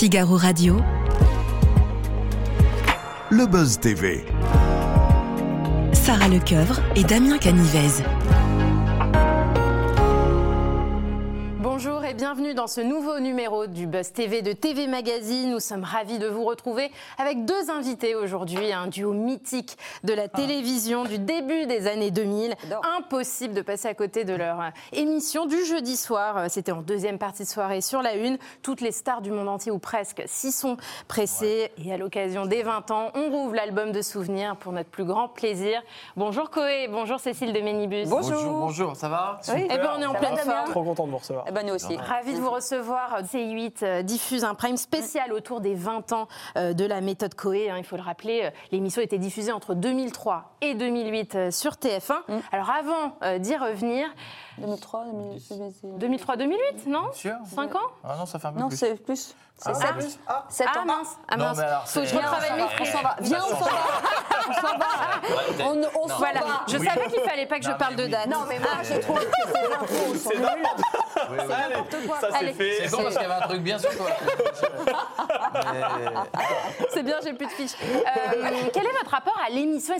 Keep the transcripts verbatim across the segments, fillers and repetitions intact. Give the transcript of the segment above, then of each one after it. Figaro Radio, Le Buzz T V, Sarah Lecoeuvre et Damien Canivez. Bonjour et bienvenue dans ce nouveau numéro du Buzz T V de T V Magazine. Nous sommes ravis de vous retrouver avec deux invités aujourd'hui, un duo mythique de la télévision du début des années deux mille. Impossible de passer à côté de leur émission du jeudi soir. C'était en deuxième partie de soirée sur la une. Toutes les stars du monde entier, ou presque, s'y sont pressées. Ouais. Et à l'occasion des vingt ans, on rouvre l'album de souvenirs pour notre plus grand plaisir. Bonjour Cauet, bonjour Cécile de Ménibus. Bonjour, bonjour, bonjour. Ça va? Super. Eh bien on est en pleine forme. Trop content de vous recevoir. Eh ben, aussi. Ravi de vous recevoir. C huit diffuse un prime spécial autour des vingt ans de la méthode Cauet. Il faut le rappeler, l'émission était diffusée entre deux mille trois et deux mille huit sur T F un. Mm. Alors avant d'y revenir... deux mille trois, deux mille huit, non ? cinq ans ? Ah non, ça fait un peu non, plus. Non, c'est plus. C'est sept. Ah, ah mince, ah mince. Non, alors, faut que je retravaille mes trucs, on s'en va. Viens, on s'en va. On s'en va. On, on s'en voilà. va. Je oui. savais qu'il fallait pas que non, je parle de date. Oui. Non, mais moi, ah, je trouve que c'est n'importe quoi. C'est n'importe oui, oui. Allez, quoi. Ça, c'est Allez. fait. C'est bon parce qu'il y avait un truc bien sur toi. C'est bien, j'ai plus de fiches. Quel est votre rapport à l'émission ?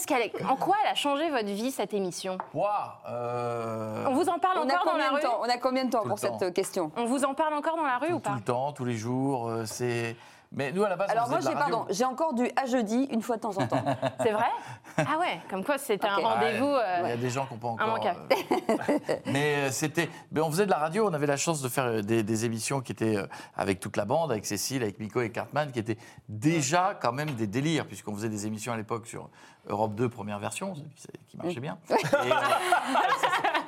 En quoi elle a changé votre vie, cette émission ? On vous en parle On encore dans la rue. On a combien de temps tout pour cette temps. question ? On vous en parle encore dans la rue tout, ou pas ? Tout le temps, tous les jours. Euh, c'est. Mais nous à la base. Alors on moi de j'ai la pardon, j'ai encore du à jeudi une fois de temps en temps. C'est vrai ? Ah ouais, comme quoi c'était okay. un rendez-vous. Ah, euh, il y a des gens qu'on peut encore. Euh, mais c'était, mais on faisait de la radio, on avait la chance de faire des, des émissions qui étaient avec toute la bande, avec Cécile, avec Miko et Cartman, qui étaient déjà quand même des délires puisqu'on faisait des émissions à l'époque sur Europe deux première version qui marchait bien. Et, euh,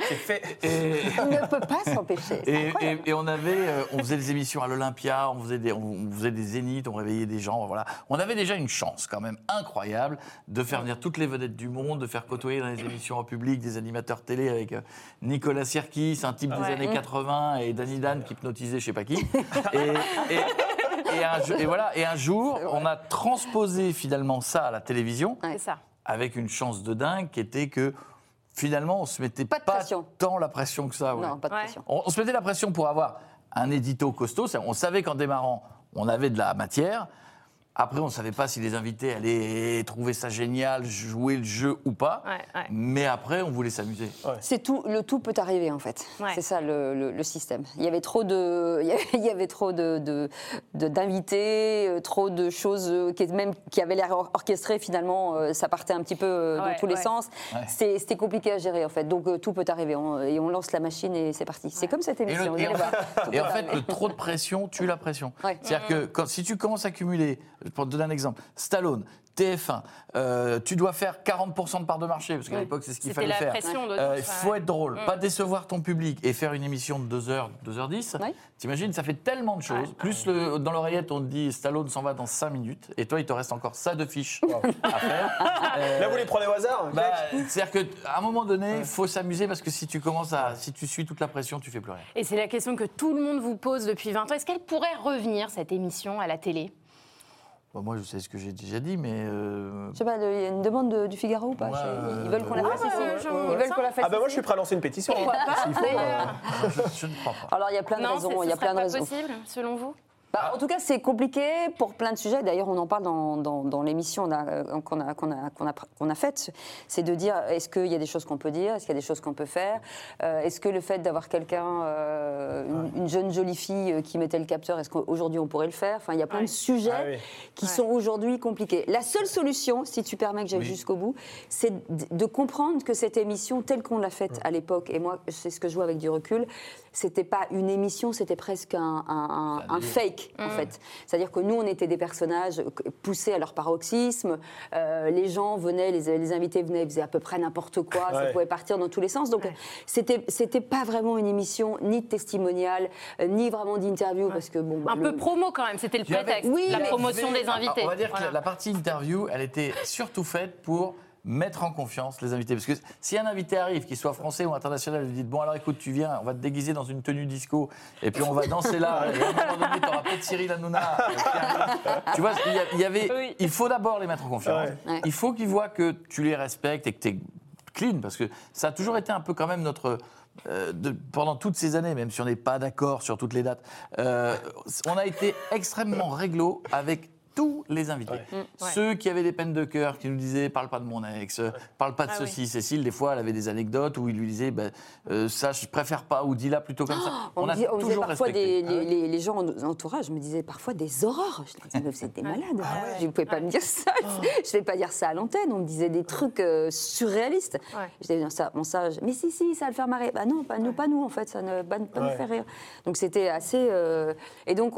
c'est fait. Et, on ne peut pas s'empêcher. Et, et, et on avait, on faisait des émissions à l'Olympia, on faisait des, on faisait des zéniths. On réveillait des gens, voilà. On avait déjà une chance quand même incroyable de faire venir toutes les vedettes du monde, de faire côtoyer dans les émissions en public des animateurs télé avec Nicolas Sirkis, un type ouais. des années quatre-vingts, et Danny Dan qui hypnotisait je sais pas qui. et, et, et, un, et voilà. Et un jour, on a transposé finalement ça à la télévision, ouais, ça. avec une chance de dingue qui était que finalement on se mettait pas, pas tant la pression que ça. Ouais. Non, pas de ouais. pression. On, on se mettait la pression pour avoir un édito costaud. On savait qu'en démarrant on avait de la matière. Après, on ne savait pas si les invités allaient trouver ça génial, jouer le jeu ou pas. Ouais, ouais. Mais après, on voulait s'amuser. Ouais. C'est tout, le tout peut arriver, en fait. Ouais. C'est ça, le, le, le système. Il y avait trop, de, il y avait, il y avait trop de, de, de, d'invités, trop de choses qui, même, qui avaient l'air orchestrées. Finalement, ça partait un petit peu dans ouais, tous les ouais. sens. Ouais. C'est, c'était compliqué à gérer, en fait. Donc, tout peut arriver. On, et on lance la machine et c'est parti. Ouais. C'est comme cette émission. Et, le, et, et en fait, le trop de pression tue la pression. Ouais. C'est-à-dire que quand, si tu commences à cumuler... Pour te donner un exemple, Stallone, T F un, euh, tu dois faire quarante pour cent de part de marché, parce qu'à oui. l'époque, c'est ce qu'il C'était fallait faire. Il euh, faut être drôle, mm. pas décevoir ton public et faire une émission de deux heures, deux heures dix. Oui. T'imagines, ça fait tellement de choses. Ah. Plus le, dans l'oreillette, on te dit Stallone s'en va dans cinq minutes, et toi, il te reste encore ça de fiches wow. à faire. euh, Là, vous les prenez au hasard bah, c'est-à-dire qu'à un moment donné, il ouais. faut s'amuser, parce que si tu commences à. Si tu suis toute la pression, tu fais plus rien. Et c'est la question que tout le monde vous pose depuis vingt ans. Est-ce qu'elle pourrait revenir, cette émission, à la télé ? Bah moi, je sais ce que j'ai déjà dit, mais... Euh... Je sais pas, il y a une demande de, du Figaro ou pas ouais, Ils veulent qu'on euh, la fasse ouais, ici. Ouais, Ils ouais. veulent qu'on la fasse Ah bah moi, je suis prêt à lancer une pétition. Hein. S'il faut, euh... je, je ne crois pas. Alors, il y a plein de non, raisons. Il y a plein de raisons. C'est possible, selon vous ? Bah, en tout cas, c'est compliqué pour plein de sujets. D'ailleurs, on en parle dans, dans, dans l'émission qu'on a, qu'on a, qu'on a, qu'on a, qu'on a faite. C'est de dire, est-ce qu'il y a des choses qu'on peut dire ? Est-ce qu'il y a des choses qu'on peut faire ? euh, Est-ce que le fait d'avoir quelqu'un, euh, une, une jeune jolie fille qui mettait le capteur, est-ce qu'aujourd'hui on pourrait le faire ? Enfin, il y a plein de oui. sujets ah, oui. qui ouais. sont aujourd'hui compliqués. La seule solution, si tu permets que j'aille oui. jusqu'au bout, c'est de comprendre que cette émission, telle qu'on l'a faite à l'époque, et moi, c'est ce que je vois avec du recul, c'était pas une émission, c'était presque un, un, un, un fake. En mmh. fait. C'est-à-dire que nous, on était des personnages poussés à leur paroxysme. Euh, les gens venaient, les, les invités venaient, ils faisaient à peu près n'importe quoi. Ouais. Ça pouvait partir dans tous les sens. Donc, ouais. c'était, c'était pas vraiment une émission ni testimoniale, ni vraiment d'interview. Ouais. Parce que, bon, bah, un le... peu promo quand même, c'était le prétexte. Avait... Oui, la mais... promotion mais... des invités. On va dire voilà. que la partie interview, elle était surtout faite pour... mettre en confiance les invités. Parce que si un invité arrive, qu'il soit français ou international, vous dites « Bon, alors écoute, tu viens, on va te déguiser dans une tenue disco, et puis on va danser là, et à un moment donné, t'auras peut-être Cyril Hanouna. » Tu vois, il y avait, oui. il faut d'abord les mettre en confiance. Ouais. Il faut qu'ils voient que tu les respectes et que t'es clean, parce que ça a toujours été un peu quand même notre... euh, de, pendant toutes ces années, même si on n'est pas d'accord sur toutes les dates, euh, on a été extrêmement réglo avec tous les invités. Ouais. Mmh, ouais. Ceux qui avaient des peines de cœur, qui nous disaient « parle pas de mon ex, ouais. parle pas de ah ceci, oui. Cécile », des fois elle avait des anecdotes où il lui disait bah, euh, « ça je préfère pas » ou « dis-la plutôt comme oh, ça ». On, on a dit, on toujours parfois respecté. Des, les, les, les gens en entourage me disaient parfois des horreurs. Je leur disais « mais vous êtes des malades, ah ouais. je ne pouvais pas ah. me dire ça, oh. je ne vais pas dire ça à l'antenne ». On me disait des trucs euh, surréalistes. Ouais. Je disais « bon ça, je... mais si, si, ça va le faire marrer ». Bah non, pas nous, pas nous en fait, ça ne pas, pas ouais. nous faire rire. Donc c'était assez… Euh... Et donc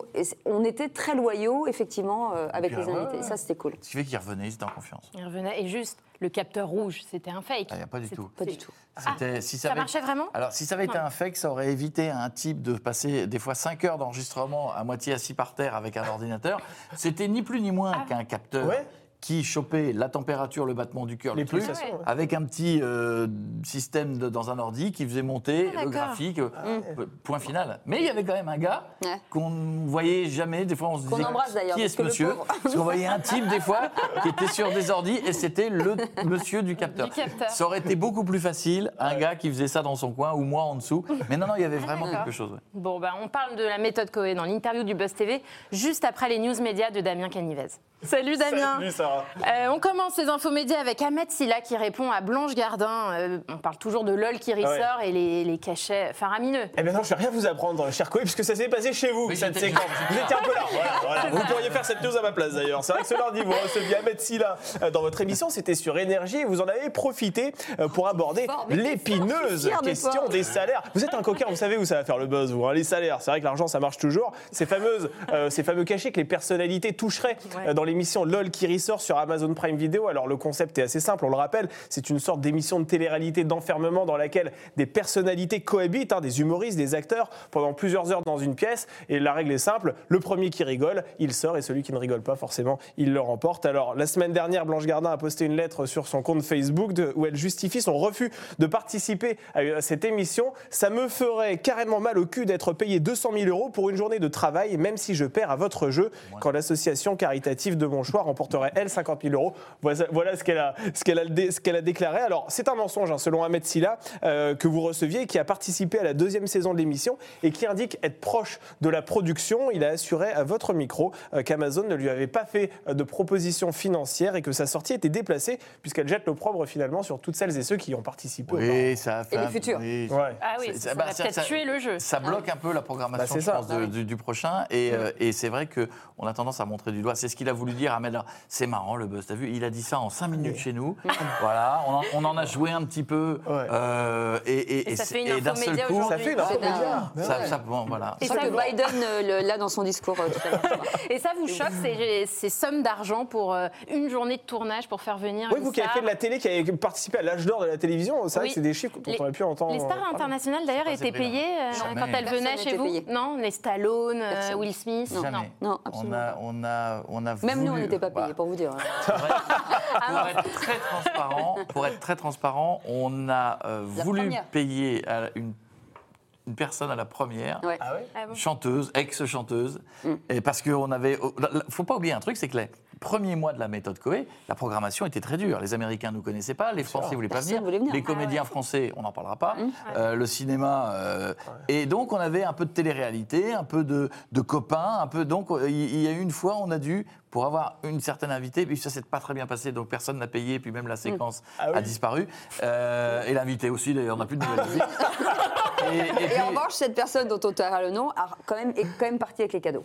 on était très loyaux effectivement euh, avec les invités, ça c'était cool. Ce qui fait qu'ils revenaient, ils étaient en confiance. Ils revenaient, et juste le capteur rouge, c'était un fake. Ah, y a pas du c'était tout. Pas du tout. C'était, ah, si ça, ça avait... marchait vraiment ? Alors si ça avait non. été un fake, ça aurait évité à un type de passer des fois cinq heures d'enregistrement à moitié assis par terre avec un ordinateur. C'était ni plus ni moins ah. qu'un capteur. Ouais. Qui chopait la température, le battement du cœur, les le truc, ouais. avec un petit euh, système de, dans un ordi qui faisait monter ah, le graphique, mmh. point final. Mais il y avait quand même un gars ouais. qu'on ne voyait jamais, des fois on se qu'on disait embrasse, qui est ce monsieur, parce qu'on voyait un type des fois qui était sur des ordis et c'était le monsieur du capteur. Du capteur. Ça aurait été beaucoup plus facile, un ouais. gars qui faisait ça dans son coin ou moi en dessous, mais non, non, il y avait vraiment ah, quelque chose. Ouais. Bon, bah, on parle de la méthode Cauet dans l'interview du Buzz T V, juste après les news médias de Damien Canivez. Salut Damien. Salut Sarah. Euh, on commence les infos médias avec Ahmed Silla qui répond à Blanche Gardin. Euh, on parle toujours de LOL qui ressort ah ouais. et les, les cachets faramineux. Eh bien non, je ne vais rien vous apprendre, cher Cauet, puisque ça s'est passé chez vous, oui, cette séquence. Vous étiez un peu là. Voilà, voilà. Vous pourriez faire cette news à ma place d'ailleurs. C'est vrai que ce lundi, vous receviez Ahmed Silla dans votre émission. C'était sur Énergie et vous en avez profité pour aborder fort, l'épineuse fort, question de des salaires. Vous êtes un coquin, vous savez où ça va faire le buzz, vous, hein, les salaires. C'est vrai que l'argent, ça marche toujours. Ces, fameuses, euh, ces fameux cachets que les personnalités toucheraient ouais. dans les l'émission LOL qui ressort sur Amazon Prime Video. Alors le concept est assez simple, on le rappelle, c'est une sorte d'émission de télé-réalité d'enfermement dans laquelle des personnalités cohabitent, hein, des humoristes, des acteurs, pendant plusieurs heures dans une pièce. Et la règle est simple, le premier qui rigole, il sort, et celui qui ne rigole pas, forcément, il le remporte. Alors la semaine dernière, Blanche Gardin a posté une lettre sur son compte Facebook de, où elle justifie son refus de participer à cette émission. Ça me ferait carrément mal au cul d'être payé deux cent mille euros pour une journée de travail, même si je perds à votre jeu, quand l'association caritative de de mon choix remporterait elle cinquante mille euros. Voilà, voilà ce, qu'elle a, ce, qu'elle a, ce qu'elle a déclaré. Alors c'est un mensonge hein, selon Ahmed Silla euh, que vous receviez, qui a participé à la deuxième saison de l'émission et qui indique être proche de la production. Il a assuré à votre micro euh, qu'Amazon ne lui avait pas fait euh, de proposition financière et que sa sortie était déplacée puisqu'elle jette l'opprobre finalement sur toutes celles et ceux qui y ont participé. Oui, ça a fait et les futurs. Oui. Ouais. Ah oui, c'est, ça, ça, bah, ça va peut-être ça, tuer le jeu. Ça bloque un peu la programmation bah, je pense, ah, oui. du, du prochain et, oui. euh, et c'est vrai qu'on a tendance à montrer du doigt. C'est ce qu'il a voulu dire Ahmed, c'est marrant le buzz, t'as vu, il a dit ça en cinq minutes chez nous, voilà, on en, on en a joué un petit peu, ouais. euh, et, et, et, et, et d'un seul coup, ça fait une info média, ça, ça, bon, voilà. Et ça, que Biden, euh, le, là, dans son discours, euh, tout à l'heure. Et ça vous choque, ces, ces sommes d'argent pour euh, une journée de tournage, pour faire venir oui, une vous star. Qui avez fait de la télé, qui avez participé à l'âge d'or de la télévision, c'est oui. vrai que c'est des chiffres dont les, on a pu entendre. Les stars euh, internationales, d'ailleurs, étaient payées euh, quand elles venaient chez vous, non, les Stallone, euh, Will Smith, non, non, absolument. Même nous, on n'était pas payés, bah, pour vous dire. Pour être, pour être très transparent, pour être très transparent, on a euh, voulu première. payer à une, une personne à la première, ouais. ah ouais ah bon. chanteuse, ex-chanteuse, mm. et parce qu'on avait. Faut pas oublier un truc, c'est que les premiers mois de la méthode Cauet, la programmation était très dure. Les Américains ne nous connaissaient pas, les Français ne voulaient pas venir, voulait venir, les comédiens ah ouais. français, on n'en parlera pas, mm. euh, ouais. le cinéma, euh, ouais. et donc on avait un peu de télé-réalité, un peu de, de copains, un peu. Donc il y, y a eu une fois, on a dû. Pour avoir une certaine invitée, puis ça s'est pas très bien passé, donc personne n'a payé, puis même la séquence ah oui. a disparu. Euh, et l'invité aussi, d'ailleurs, on n'a plus de nouvelles visites. Et, et, et puis... en revanche, cette personne dont on taira le nom a quand même, est quand même partie avec les cadeaux.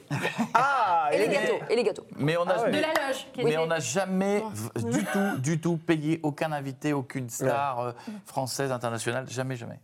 Ah, et, et, les gâteaux, et les gâteaux. Mais on a ah ouais. de la loge. Mais oui. on n'a jamais oh. du tout, du tout payé aucun invité, aucune star ouais. française, internationale, jamais, jamais.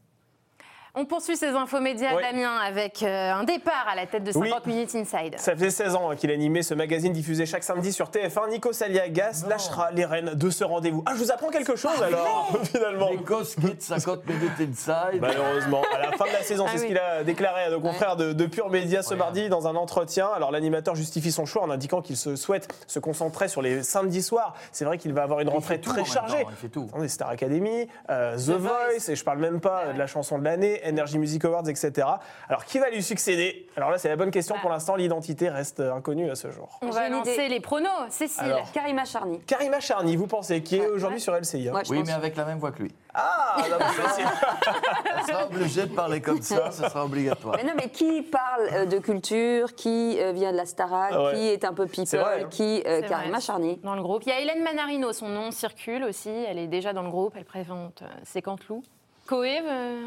On poursuit ces infos médias, ouais. Damien, avec euh, un départ à la tête de cinquante oui. Minutes Inside. Ça faisait seize ans qu'il animait ce magazine diffusé chaque samedi sur T F un. Nikos Aliagas non. lâchera les rênes de ce rendez-vous. Ah, je vous apprends quelque chose ah, alors, non. finalement. Nikos quitte cinquante minutes Inside. Malheureusement, à la fin de la saison, ah, c'est oui. ce qu'il a déclaré à nos confrères de, de Pure Média ce ouais. mardi dans un entretien. Alors, l'animateur justifie son choix en indiquant qu'il se souhaite se concentrer sur les samedis soirs. C'est vrai qu'il va avoir une rentrée très chargée. Il fait tout. Star Academy, euh, The, The Voice, et je parle même pas ouais. de la chanson de l'année. Energy Music Awards, et cetera. Alors, qui va lui succéder? Alors là, c'est la bonne question. Ah. Pour l'instant, l'identité reste inconnue à ce jour. On va lancer les pronos. Cécile, alors, Karima Charny. Karima Charny, vous pensez, qui est aujourd'hui ouais. sur L C I. Hein. Moi, oui, mais que... avec la même voix que lui. Ah, non, on sera obligé de parler comme ça, ce sera obligatoire. Mais non, mais qui parle de culture, qui vient de la Starac, ah ouais. qui est un peu people, vrai, qui euh, Karima Charny. Dans le groupe, il y a Hélène Manarino, son nom circule aussi, elle est déjà dans le groupe, elle présente ses cantelous. Cauet,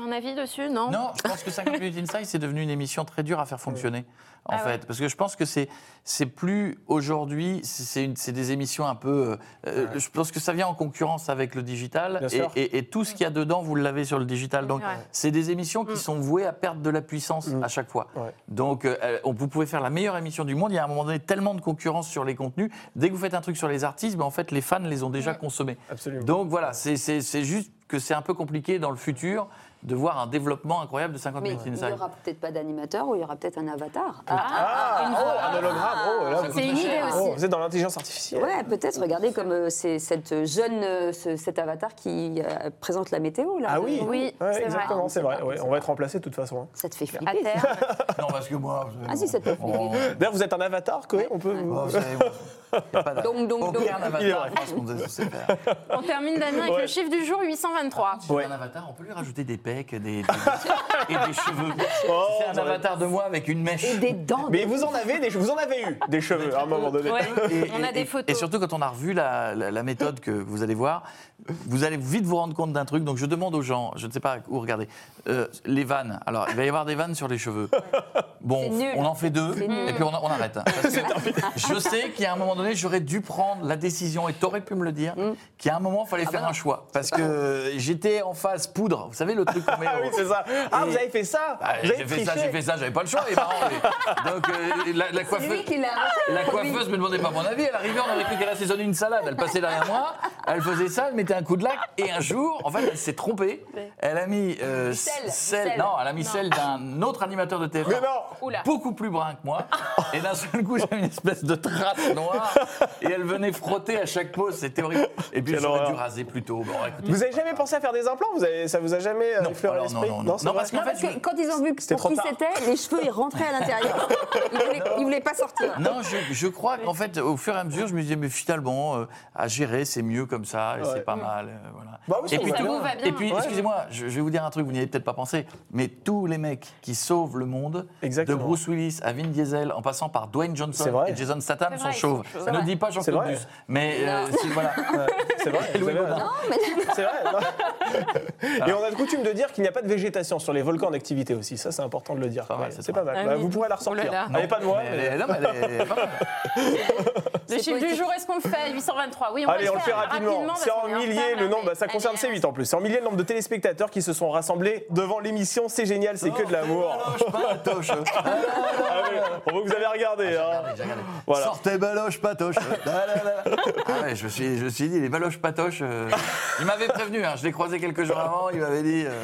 un avis dessus, non? Non, je pense que cinquante minutes Inside, c'est devenu une émission très dure à faire fonctionner, en ah fait. Ouais. Parce que je pense que c'est, c'est plus aujourd'hui, c'est, une, c'est des émissions un peu... Euh, ouais. Je pense que ça vient en concurrence avec le digital, et, et, et tout ce qu'il y a dedans, vous l'avez sur le digital. Donc, ouais. c'est des émissions qui sont vouées à perdre de la puissance mmh. à chaque fois. Ouais. Donc, euh, vous pouvez faire la meilleure émission du monde, il y a à un moment donné tellement de concurrence sur les contenus, dès que vous faites un truc sur les artistes, ben, en fait, les fans les ont déjà ouais. consommés. Absolument. Donc, voilà, c'est, c'est, c'est juste... que c'est un peu compliqué dans le futur de voir un développement incroyable de cinquante minutes inside. Il n'y aura peut-être pas d'animateur ou il y aura peut-être un avatar. Ah, ah, ah oh, un hologramme. Oh, là, c'est une idée cher. aussi. Oh, vous êtes dans l'intelligence artificielle. Ouais, peut-être. Regardez comme euh, c'est cette jeune, euh, ce, cet avatar qui euh, présente la météo là. Ah oui. Oui, ouais, c'est exactement, vrai. c'est vrai. Ouais, on va être remplacé de toute façon. Ça te fait flipper. À terre. Non, parce que moi. Ah si, ça te fait flipper. D'ailleurs, vous êtes un avatar, quoi. On peut. Donc, donc, donc. On termine, Damien, avec le chiffre du jour huit cent vingt-trois. Un avatar, on peut lui rajouter des Des, des, et des cheveux. Oh, c'est un avatar de moi avec une mèche. Et des dents. Mais vous en avez, des, vous en avez eu des cheveux à un moment donné. Ouais, et, on a et, des photos. Et surtout quand on a revu la, la, la méthode que vous allez voir, vous allez vite vous rendre compte d'un truc. Donc je demande aux gens, je ne sais pas où regarder, euh, les vannes. Alors il va y avoir des vannes sur les cheveux. Bon, on en fait deux et puis on, on arrête. Hein, parce que je sais qu'à un moment donné, j'aurais dû prendre la décision, et t'aurais pu me le dire, mm. qu'à un moment, il fallait ah faire ben un choix. Parce que j'étais en phase poudre. Vous savez, le truc. Ah oui, c'est ça. Ah, vous avez fait ça. Ah, j'ai fait ça, j'ai fait ça, j'avais pas le choix. Les parents, les... Donc, euh, la, la coiffeuse, la coiffeuse me demandait pas mon avis. Elle arrivait, on avait cru qu'elle assaisonnait une salade. Elle passait derrière moi, elle faisait ça, elle mettait un coup de lac. Et un jour, en fait, elle s'est trompée. Elle a mis euh, celle, celle, celle. Non, elle a mis non. celle d'un autre animateur de T F un. Mais non. Beaucoup plus brun que moi. Et d'un seul coup, j'avais une espèce de trace noire. Et elle venait frotter à chaque pause. C'était horrible. Et puis, j'aurais dû raser plus tôt. Bon, écoutez, vous avez jamais pensé à faire des implants? Vous avez, ça vous a jamais euh... non. Alors, non, non, non, non, non parce, non, parce que je... quand ils ont vu pour qui c'était, les cheveux ils rentraient à l'intérieur, ils ne voulaient pas sortir. Non, je, je crois qu'en fait, au fur et à mesure, je me disais, mais finalement, euh, à gérer, c'est mieux comme ça, et ouais. c'est pas mal. Euh, voilà. Bah oui, et, puis, tout, et puis, ouais. excusez-moi, je, je vais vous dire un truc, vous n'y avez peut-être pas pensé, mais tous les mecs qui sauvent le monde, exactement. De Bruce Willis à Vin Diesel, en passant par Dwayne Johnson et Jason Statham, vrai, sont chauves. Ça ne dit pas Jean-Claude Bus, mais euh, c'est, voilà. C'est vrai, c'est vrai. C'est vrai. Et on a le coutume de dire qu'il n'y a pas de végétation sur les volcans en activité aussi. Ça, c'est important de le dire. Ah ouais, c'est, c'est pas mal. Ah, vous pourrez la ressortir. Elle n'est pas de moi. Mais... Elle, non, elle est pas mal. Le chiffre du jour, est-ce qu'on le fait? huit cent vingt-trois. Oui, on, Allez, on le fait rapidement. rapidement c'est en milliers le nombre. Bah, ça concerne C huit en plus. C'est en milliers le nombre de téléspectateurs qui se sont rassemblés devant l'émission. C'est génial, c'est oh, que de l'amour. Baloche, patoche. Ah, ouais, on voit que vous avez regardé. Ah, hein. regardé, voilà. Sortez baloche, patoche. Ah, ouais, je me suis, je suis dit, les baloches, patoches. Euh... Il m'avait prévenu. Hein, je l'ai croisé quelques jours avant. Il m'avait dit. Euh...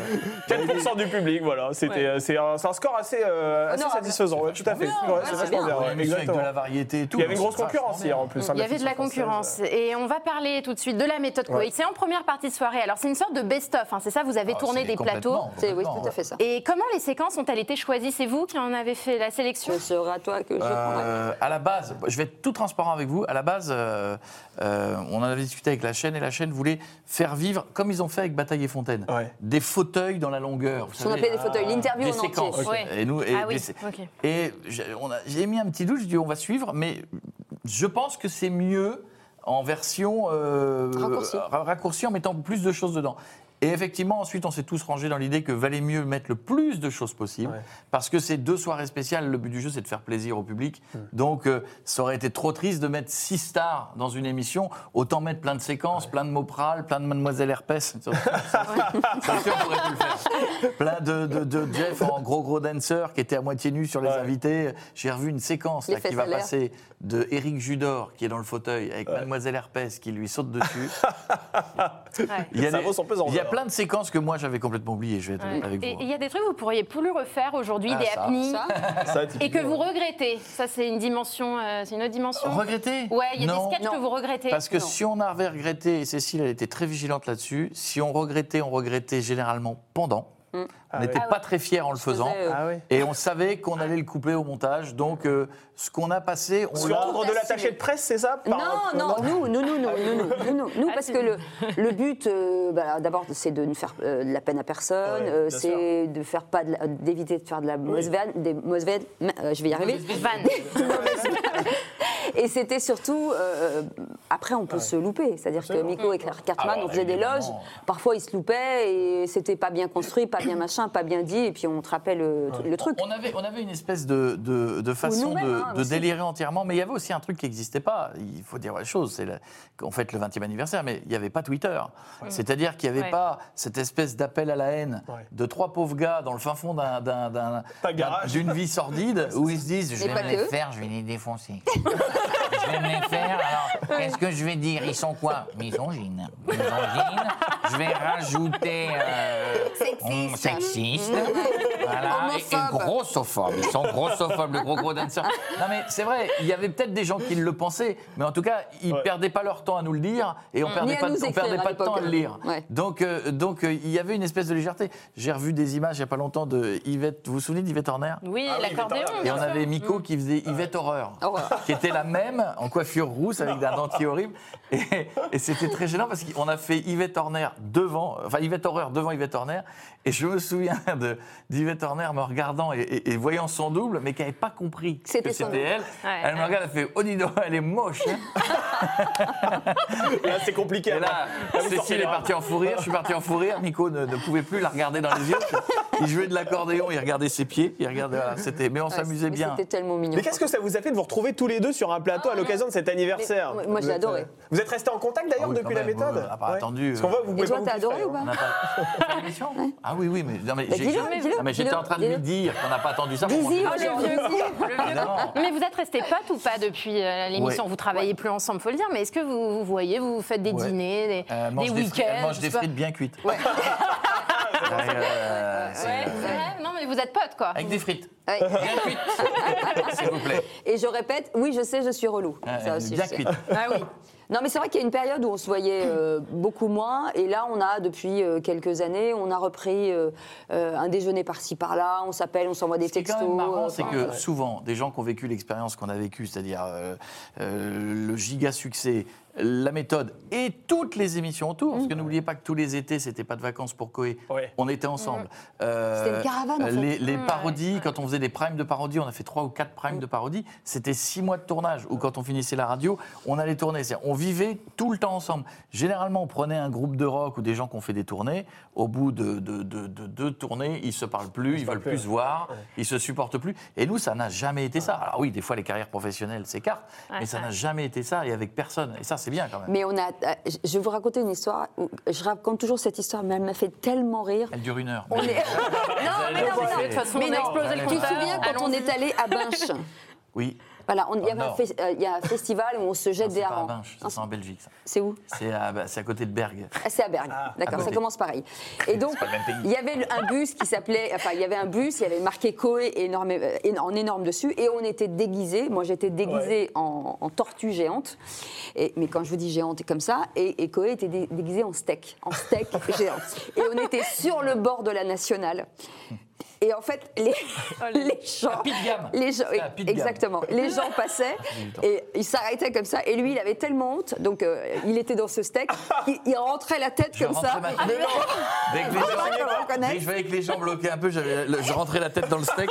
quatre pour cent du public, voilà. C'était, ouais. c'est, un, c'est un score assez, euh, assez non, satisfaisant. Ouais, tout à fait. Non, ouais, c'est vachement bien. Avec de la variété et tout. Il y avait une grosse concurrence hier. En plus, il y avait de la concurrence. Et on va parler tout de suite de la méthode Cauet. Ouais. C'est en première partie de soirée. Alors, c'est une sorte de best-of. Hein. C'est ça, vous avez ah, tourné des plateaux. C'est, oui, tout à fait ça. Et comment les séquences ont-elles été choisies? C'est vous qui en avez fait la sélection? Ce sera toi que je euh, prendrai. À la base, je vais être tout transparent avec vous. À la base, euh, euh, on en avait discuté avec la chaîne et la chaîne voulait faire vivre, comme ils ont fait avec Bataille et Fontaine, ouais. des fauteuils dans la longueur. Vous savez, on appelait des fauteuils, l'interview en entier. Okay. Et, nous, et, ah, oui. et, okay. et j'ai, on a, j'ai mis un petit doute, je dis on va suivre, mais je pense que c'est mieux en version euh, raccourcie. raccourcie en mettant plus de choses dedans. Et effectivement, ensuite, on s'est tous rangés dans l'idée que valait mieux mettre le plus de choses possible, ouais. parce que ces deux soirées spéciales, le but du jeu, c'est de faire plaisir au public. Mmh. Donc, euh, ça aurait été trop triste de mettre six stars dans une émission. Autant mettre plein de séquences, ouais. plein de Mopral, plein de Mademoiselle Herpès. Ça, ça, ça, ça, on pourrait tout le faire. Plein de, de, de Jeff en gros gros dancer qui était à moitié nu sur les ouais. invités. J'ai revu une séquence là, qui va passer de Éric Judor, qui est dans le fauteuil, avec ouais. Mademoiselle Herpès qui lui saute dessus. ouais. Il y a les, plein de séquences que moi j'avais complètement oubliées. Je vais être ouais. avec vous. Et il y a des trucs que vous pourriez plus refaire aujourd'hui, ah, des ça, apnées, ça, ça, et que vous regrettez. Ça, c'est une dimension, euh, c'est une autre dimension. Regretter ? Ouais, il y a non. des sketchs non. que vous regrettez. Parce que non. si on avait regretté, et Cécile, elle était très vigilante là-dessus, si on regrettait, on regrettait généralement pendant. Mmh. On n'était ah oui. pas très fiers en le faisant. Ah oui. Et on savait qu'on allait le couper au montage. Donc, euh, ce qu'on a passé... on Sur l'ordre de l'attaché de presse, c'est ça? Non, un... non, non, nous, nous, nous, nous, nous, nous, nous parce que le, le but, euh, bah, d'abord, c'est de ne faire euh, de la peine à personne, ouais, euh, c'est de faire pas de la, d'éviter de faire de la mauvaise vanne, des mauvaises vannes, euh, je vais y arriver. Et c'était surtout... Euh, après, on peut ouais. se louper. C'est-à-dire Absolument. que Miko et Cartman, on faisait des loges. Parfois, ils se loupaient et c'était pas bien construit, pas bien machin, pas bien dit. Et puis, on trappait le, ouais. le truc. On avait, on avait une espèce de, de, de façon de, hein, de délirer entièrement. Mais il y avait aussi un truc qui n'existait pas. Il faut dire la chose. C'est la, qu'on fête le vingtième anniversaire, mais il n'y avait pas Twitter. Ouais. C'est-à-dire qu'il n'y avait ouais. pas cette espèce d'appel à la haine ouais. de trois pauvres gars dans le fin fond d'un, d'un, d'un, d'un, d'une vie sordide où ils se disent « Je vais me les faire, je vais les défoncer. » Je vais me les faire, alors qu'est-ce que je vais dire? Ils sont quoi? Misogynes. Misogynes. Je vais rajouter euh, sexiste. sexiste. Voilà. Et, et grossophobes. Ils sont grossophobes, le gros gros dancer. Non mais c'est vrai, il y avait peut-être des gens qui le pensaient, mais en tout cas, ils ne ouais. perdaient pas leur temps à nous le dire et on ne perdait pas, on perdait pas de temps à le lire. Ouais. Donc euh, donc il euh, y avait une espèce de légèreté. J'ai revu des images il n'y a pas longtemps de Yvette, vous vous souvenez d'Yvette Horner? Oui, ah, l'accordéon. Et on avait Miko qui faisait Yvette Horreur, qui était la même en coiffure rousse avec un dentier horrible et, et c'était très gênant parce qu'on a fait Yvette Horner devant, enfin Yvette Horreur devant Yvette Horner et je me souviens de, d'Yvette Horner me regardant et, et, et voyant son double mais qui n'avait pas compris que c'était, c'était elle. Ouais, elle ouais. me regarde, elle fait « Oh dis donc, elle est moche hein !» Et là c'est compliqué. Et là, Cécile est partie en fou rire, je suis parti en fou rire, Nico ne, ne pouvait plus la regarder dans les yeux. Il jouait de l'accordéon, il regardait ses pieds, il regardait, voilà, c'était, mais on ouais, s'amusait mais bien. C'était tellement mignon. Mais qu'est-ce que ça vous a fait de vous retrouver tous les deux sur un plateau à l'occasion de cet anniversaire? Mais, moi, j'ai adoré. Vous êtes restés en contact d'ailleurs ah oui, depuis la méthode euh, ouais. Attendu. Parce qu'on voit que vous pouvez pas. Et toi, t'as adoré ou pas? Ah oui, oui, mais, non, mais, bah, j'ai, dis-le, dis-le, non, mais j'étais dis-le, en train de lui dire qu'on n'a pas attendu ça. Dis-y, oh, le vieux. Mais vous êtes restés potes ou pas depuis l'émission? Vous travaillez plus ensemble, faut le dire, mais est-ce que vous voyez, vous faites des dîners, des week-ends? Mange des frites bien cuites. Euh, c'est ouais, c'est vrai. Non mais vous êtes potes quoi. Avec des frites. Ouais. Bien cuites, s'il vous plaît. Et je répète, oui je sais, je suis relou. Ah, ça aussi, bien cuite. Ah oui. Non mais c'est vrai qu'il y a une période où on se voyait euh, beaucoup moins et là on a depuis euh, quelques années on a repris euh, euh, un déjeuner par-ci par-là, on s'appelle, on s'envoie des textos. Ce qui est quand même marrant euh, c'est enfin, que ouais. souvent des gens qui ont vécu l'expérience qu'on a vécue, c'est-à-dire euh, euh, le giga succès, la méthode et toutes les émissions autour, mmh. parce que n'oubliez pas que tous les étés c'était pas de vacances pour Cauet, ouais. on était ensemble. Mmh. Euh, c'était une caravane en fait. Les, les parodies, mmh. quand on faisait des primes de parodies, on a fait trois ou quatre primes mmh. de parodies, c'était six mois de tournage ou quand on finissait la radio, on allait tourner. C'est-à-dire, on On vivait tout le temps ensemble. Généralement, on prenait un groupe de rock ou des gens qui ont fait des tournées. Au bout de deux de, de, de tournées, ils ne se parlent plus, ils ne veulent plus se voir, ouais. ils ne se supportent plus. Et nous, ça n'a jamais été ouais. ça. Alors oui, des fois, les carrières professionnelles s'écartent, ouais, mais ça ouais. n'a jamais été ça et avec personne. Et ça, c'est bien quand même. Mais on a, je vais vous raconter une histoire. Je raconte toujours cette histoire, mais elle m'a fait tellement rire. Elle dure une heure. On est... non, mais non, mais non. De toute façon, mais on a explosé le compteur. Tu te souviens quand Allons-y. on est allé à Binche? Oui. Voilà, il y a un festival où on se jette non, des harengs. C'est, c'est en Belgique, ça. C'est où? C'est à, bah, c'est à côté de Berg. Ah, c'est à Berg, ah, d'accord, à ça commence pareil. Et donc, il y avait un bus qui s'appelait... Enfin, il y avait un bus, il y avait marqué Cauet énorme, en énorme dessus, et on était déguisés. Moi, j'étais déguisée ouais. en, en tortue géante, et, mais quand je vous dis géante, c'est comme ça, et, et Cauet était dé, déguisé en steak, en steak géante. Et on était sur le bord de la nationale. Et en fait, les, les gens, les gens, exactement, les gens passaient et ils s'arrêtaient comme ça. Et lui, il avait tellement honte, donc euh, il était dans ce steak, il, il rentrait la tête je comme ça. Ma... Mais non. Dès que les gens, dès que je voyais que les gens bloquaient un peu, le, je rentrais la tête dans le steak.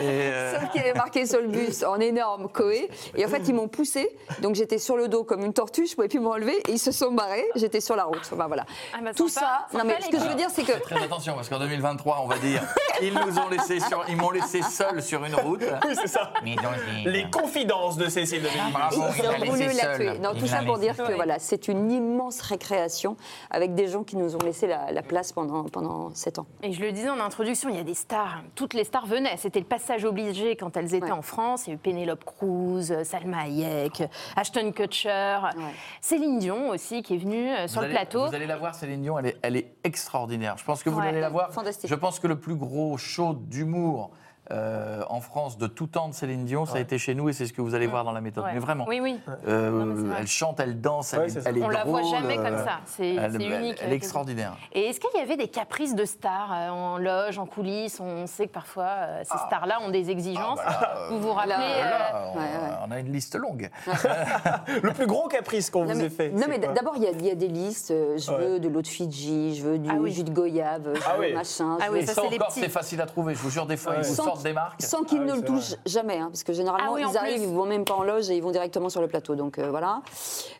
Et euh... Sauf qu'il avait marqué sur le bus en énorme Cauet. Et en fait, ils m'ont poussé, donc j'étais sur le dos comme une tortue, je pouvais plus me relever. Et ils se sont barrés, j'étais sur la route. Enfin, voilà. Ah bah, Tout ça. Pas, non mais ce que je veux dire, c'est que. Faites très attention parce qu'en deux mille vingt-trois, on va dire. Ils nous ont laissé sur, ils m'ont laissé seul sur une route. Oui, c'est ça. Mais donc, il... Les confidences de Cécile de Ménibus. Bravo, ils ont voulu la tuer. Non, tout ça pour dire que voilà, c'est une immense récréation avec des gens qui nous ont laissé la, la place pendant pendant sept ans. Et je le disais en introduction, il y a des stars. Toutes les stars venaient. C'était le passage obligé quand elles étaient ouais. en France. Il y a eu Penelope Cruz, Salma Hayek, Ashton Kutcher, ouais. Céline Dion aussi qui est venue sur vous le allez, plateau. Vous allez la voir, Céline Dion. Elle est, elle est extraordinaire. Je pense que vous ouais, allez la voir. Fantastique. Je pense que le plus gros show d'humour Euh, en France de tout temps de Céline Dion, ouais. ça a été chez nous et c'est ce que vous allez ouais. voir dans La Méthode. Ouais. Mais vraiment, oui, oui. Euh, non, mais vrai. Elle chante, elle danse, ouais, elle, elle est drôle. On la voit jamais euh, comme ça, c'est, elle, c'est unique. Elle, elle est extraordinaire. Et est-ce qu'il y avait des caprices de stars euh, en loge, en coulisses? On sait que parfois euh, ces ah. stars-là ont des exigences. Ah, bah, euh, vous vous rappelez là, euh... on, ouais, ouais. on a une liste longue. Le plus gros caprice qu'on non, vous ait fait. Non mais d'abord il y, y a des listes. Euh, je veux ouais. de l'eau de Fidji, je veux du ah oui. jus de goyave, je veux machin. Ah oui, ça c'est les petits. C'est facile à trouver. Je vous jure des fois. Des marques. Sans qu'ils ah, ne oui, le touchent vrai. jamais, hein, parce que généralement, ah oui, ils arrivent, plus. ils ne vont même pas en loge et ils vont directement sur le plateau. Donc euh, voilà.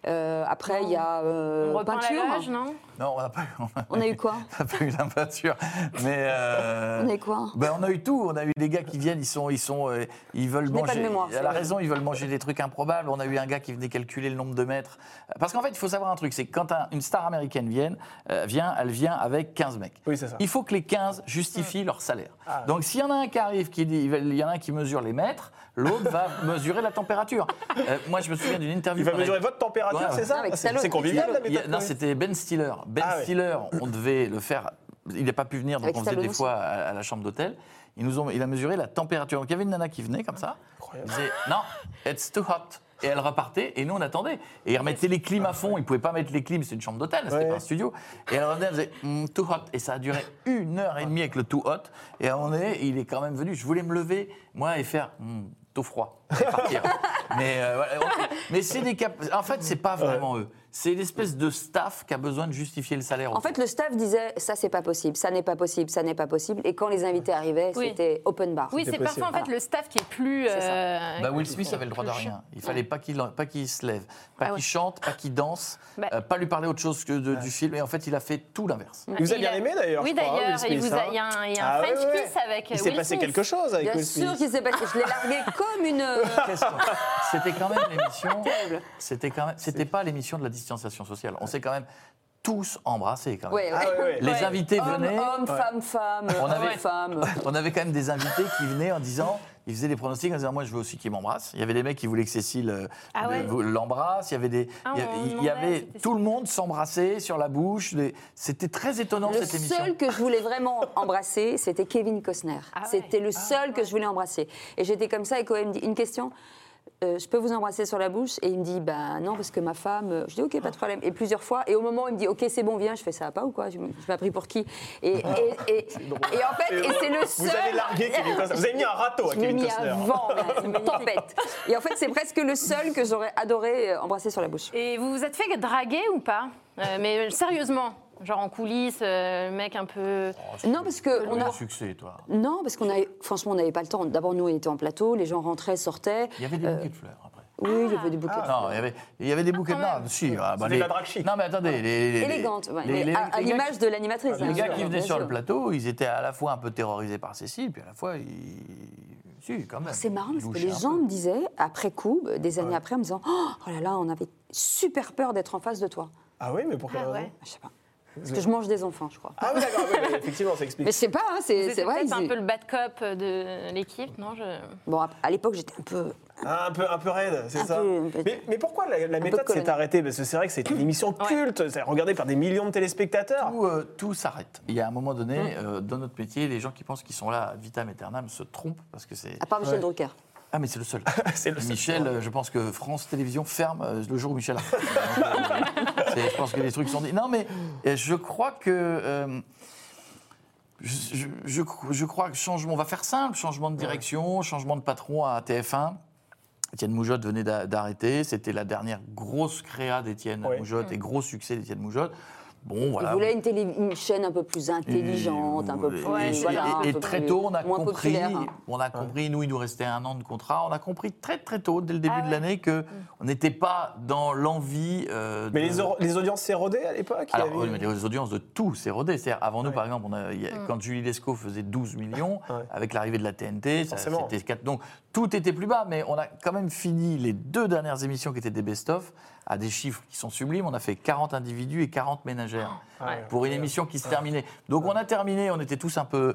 Euh, après, il y a euh, on peinture. La loge, non, non, on n'a pas eu. On a, on a eu quoi? On n'a pas eu la peinture. Mais, euh, on a eu quoi? ben, On a eu tout. On a eu des gars qui viennent, ils, sont, ils, sont, euh, ils veulent manger. Pas de mémoire, à la raison, ils veulent manger des trucs improbables. On a eu un gars qui venait calculer le nombre de mètres. Parce qu'en fait, il faut savoir un truc, c'est que quand un, une star américaine vient, euh, vient, elle vient avec quinze mecs. Oui, c'est ça. Il faut que les quinze justifient ouais. leur salaire. Ah, donc s'il y en a un qui arrive, qui dit, il y en a un qui mesure les mètres, l'autre va mesurer la température. Euh, moi, je me souviens d'une interview. Il va mesurer votre température, ouais, ouais. c'est ça? ah, C'est, c'est convivial. La méthode. A, non, c'était Ben Stiller. Ben ah, Stiller, ouais. on devait le faire. Il n'a pas pu venir, donc avec on Stallone faisait des fois à, à la chambre d'hôtel. Ils nous ont, il a mesuré la température. Donc il y avait une nana qui venait comme ça. Incroyable. Elle disait non, it's too hot. Et elle repartait, et nous on attendait. Et ils remettaient les clims à fond, ils ne pouvaient pas mettre les clims, c'est une chambre d'hôtel, c'était ouais. pas un studio. Et elle revenait, elle faisait mm, too hot. Et ça a duré une heure et demie avec le too hot. Et à un moment donné, il est quand même venu, je voulais me lever, moi, et faire mm, too froid. Et partir. mais, euh, voilà. mais c'est des cap... En fait, ce n'est pas vraiment ouais. eux. C'est une espèce de staff qui a besoin de justifier le salaire. En fait, le staff disait ça, c'est pas possible, ça n'est pas possible, ça n'est pas possible. Et quand les invités arrivaient, oui. c'était open bar. Oui, c'était c'est parfois en fait voilà. le staff qui est plus. Euh, bah, Will Smith avait le droit de rien. Il fallait ouais. pas, qu'il, pas qu'il se lève, pas ah ouais. qu'il chante, pas qu'il danse, bah. euh, pas lui parler autre chose que de, ouais. du film. Et en fait, il a fait tout l'inverse. Il vous a bien aimé d'ailleurs. Oui, d'ailleurs, crois, Smith, il vous a, y a un, y a un ah, French ouais, ouais. kiss avec. Il s'est Will passé Smith. quelque chose avec bien Will Smith. Bien sûr qu'il s'est passé. Je l'ai largué comme une. C'était quand même l'émission. C'était quand même. C'était pas l'émission de la distanciation sociale. On s'est quand même tous embrassés. Quand même. Ouais, ouais. Ah, ouais, ouais. Les ouais. invités Homme, venaient... Hommes, ouais. femmes, femmes, on avait, ouais. femmes. On avait quand même des invités qui venaient en disant... Ils faisaient des pronostics en disant « Moi, je veux aussi qu'ils m'embrassent ». Il y avait des mecs qui voulaient que Cécile ah ouais. l'embrasse. Il y avait des... Ah, il y avait, il y avait tout le monde s'embrassait sur la bouche. Des... C'était très étonnant, le cette émission. Le seul que je voulais vraiment embrasser, c'était Kevin Costner. Ah ouais. C'était le seul ah ouais. que je voulais embrasser. Et j'étais comme ça, et Cauet me dit « Une question ?» Euh, je peux vous embrasser sur la bouche? Et il me dit, bah non, parce que ma femme... Je dis, ok, pas de problème. Et plusieurs fois, et au moment où il me dit, ok, c'est bon, viens, je fais ça, pas ou quoi? Je m'as pris pour qui? Et, et, et, et, et en fait, et c'est le seul... Vous avez largué Kevin Costner. Vous avez mis un râteau à Kevin Costner. J'ai mis un vent, une tempête. Et en fait, c'est presque le seul que j'aurais adoré embrasser sur la bouche. Et vous vous êtes fait draguer ou pas? euh, Mais sérieusement, genre en coulisses, euh, le mec un peu... Oh, non, parce que... On a... succès, toi. Non, parce qu'on avait... Franchement, on n'avait pas le temps. D'abord, nous, on était en plateau, les gens rentraient, sortaient. Il y avait des euh... bouquets de fleurs, après. Oui, ah, il y avait des bouquets ah, de fleurs. Non, il y avait, il y avait des ah, bouquets de fleurs. Si, c'était ah, bah, les... la drague chic. Non, mais attendez... Les, les, Élégante, ouais. les, mais les, à, à les l'image qui... de l'animatrice. Ah, les gars sûr, qui venaient sur le plateau, ils étaient à la fois un peu terrorisés par Cécile, puis à la fois, ils... Si, quand même. C'est marrant, parce que les gens me disaient, après coup, des années après, en me disant « Oh là là, on avait super peur d'être en face de toi. » Ah oui, mais pourquoi? Je sais pas. Parce que je mange des enfants, je crois. Ah oui, d'accord, oui, oui, effectivement, ça explique. Mais je sais pas, hein, c'est, c'est, c'est vrai. C'est un peu le bad cop de l'équipe, non? je... Bon, à l'époque, j'étais un peu... Ah, un peu, un peu raide, c'est un ça. Peu, peu... Mais, mais pourquoi la, la méthode s'est arrêtée? Parce que c'est vrai que c'est une émission ouais. culte, regardée par des millions de téléspectateurs. Tout, euh, tout s'arrête. Il y a un moment donné, mmh. euh, dans notre métier, les gens qui pensent qu'ils sont là ad vitam aeternam se trompent parce que c'est. À part Michel ouais. Drucker. Ah, mais c'est le seul. c'est le Michel, seul. Je pense que France Télévisions ferme le jour où Michel a... C'est, je pense que les trucs sont dit. Non, mais je crois que... Euh, je, je, je crois que changement... On va faire simple. Changement de direction, ouais. changement de patron à T F un. Étienne Moujotte venait d'arrêter. C'était la dernière grosse créa d'Étienne ouais. Moujotte et gros succès d'Étienne Moujotte. Bon, voilà. Vous voulez une, télé, une chaîne un peu plus intelligente, et, un peu plus... Ouais, voilà, et, et, et peu très plus, tôt, on a compris, hein. on a compris, nous, il nous restait un an de contrat, on a compris très très tôt, dès le début ah ouais. de l'année, qu'on mmh. n'était pas dans l'envie... Euh, mais de... les, or- les audiences s'érodaient à l'époque? Alors, avait... oui, mais les audiences de tout s'érodaient. C'est-à-dire, avant nous, ouais. par exemple, on a, a, mmh. quand Julie Lescaut faisait douze millions, ouais. avec l'arrivée de la T N T, ça, c'était quatre... Donc, tout était plus bas, mais on a quand même fini les deux dernières émissions qui étaient des best-of, à des chiffres qui sont sublimes. On a fait quarante individus et quarante ménagères ah, pour ouais, une ouais, émission qui se ouais. terminait. Donc ouais. on a terminé, on était tous un peu,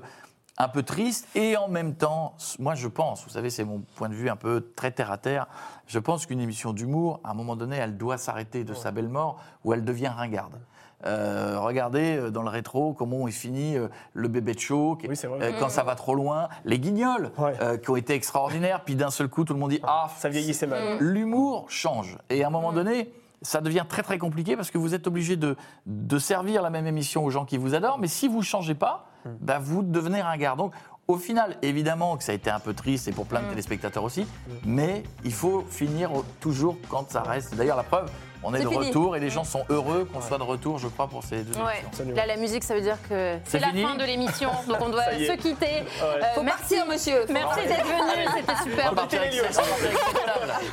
un peu tristes. Et en même temps, moi je pense, vous savez, c'est mon point de vue un peu très terre-à-terre, je pense qu'une émission d'humour, à un moment donné, elle doit s'arrêter de ouais. sa belle mort ou elle devient ringarde. Euh, regardez dans le rétro comment est fini euh, le bébé de choc, oui, euh, quand ça va trop loin, les guignols ouais. euh, qui ont été extraordinaires, puis d'un seul coup tout le monde dit ah ça vieillissait mal. L'humour change et à un moment donné ça devient très très compliqué parce que vous êtes obligé de, de servir la même émission aux gens qui vous adorent, mais si vous ne changez pas, bah, vous devenez ringard. Donc au final, évidemment que ça a été un peu triste et pour plein de téléspectateurs aussi, mais il faut finir toujours quand ça reste. D'ailleurs la preuve, on est, est de fini. Retour et les gens sont heureux qu'on ouais. soit de retour, je crois, pour ces deux émissions. Ouais. Là, la musique, ça veut dire que c'est, c'est la fin de l'émission, donc on doit se quitter. Ouais. Euh, Faut merci, partir, monsieur. Faut merci d'être venu, c'était super.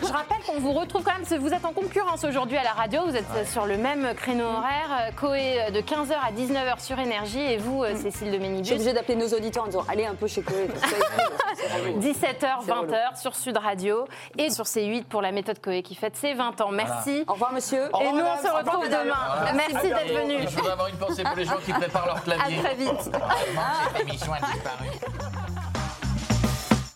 Je rappelle qu'on vous retrouve quand même, vous êtes en concurrence aujourd'hui à la radio, vous êtes ouais. sur le même créneau horaire, Cauet de quinze heures à dix-neuf heures sur Énergie et vous, mm. Cécile de Ménibus. Je suis obligée d'appeler nos auditeurs en disant allez un peu chez Cauet. dix-sept heures, vingt heures sur Sud Radio et sur C huit pour la méthode Cauet qui fête ses vingt ans. Merci. Au revoir. Monsieur. Et nous, on se retrouve demain. demain. Merci, Merci d'être venu. Je voudrais avoir une pensée pour les gens qui préparent leur clavier. À très vite. Cette émission a disparu.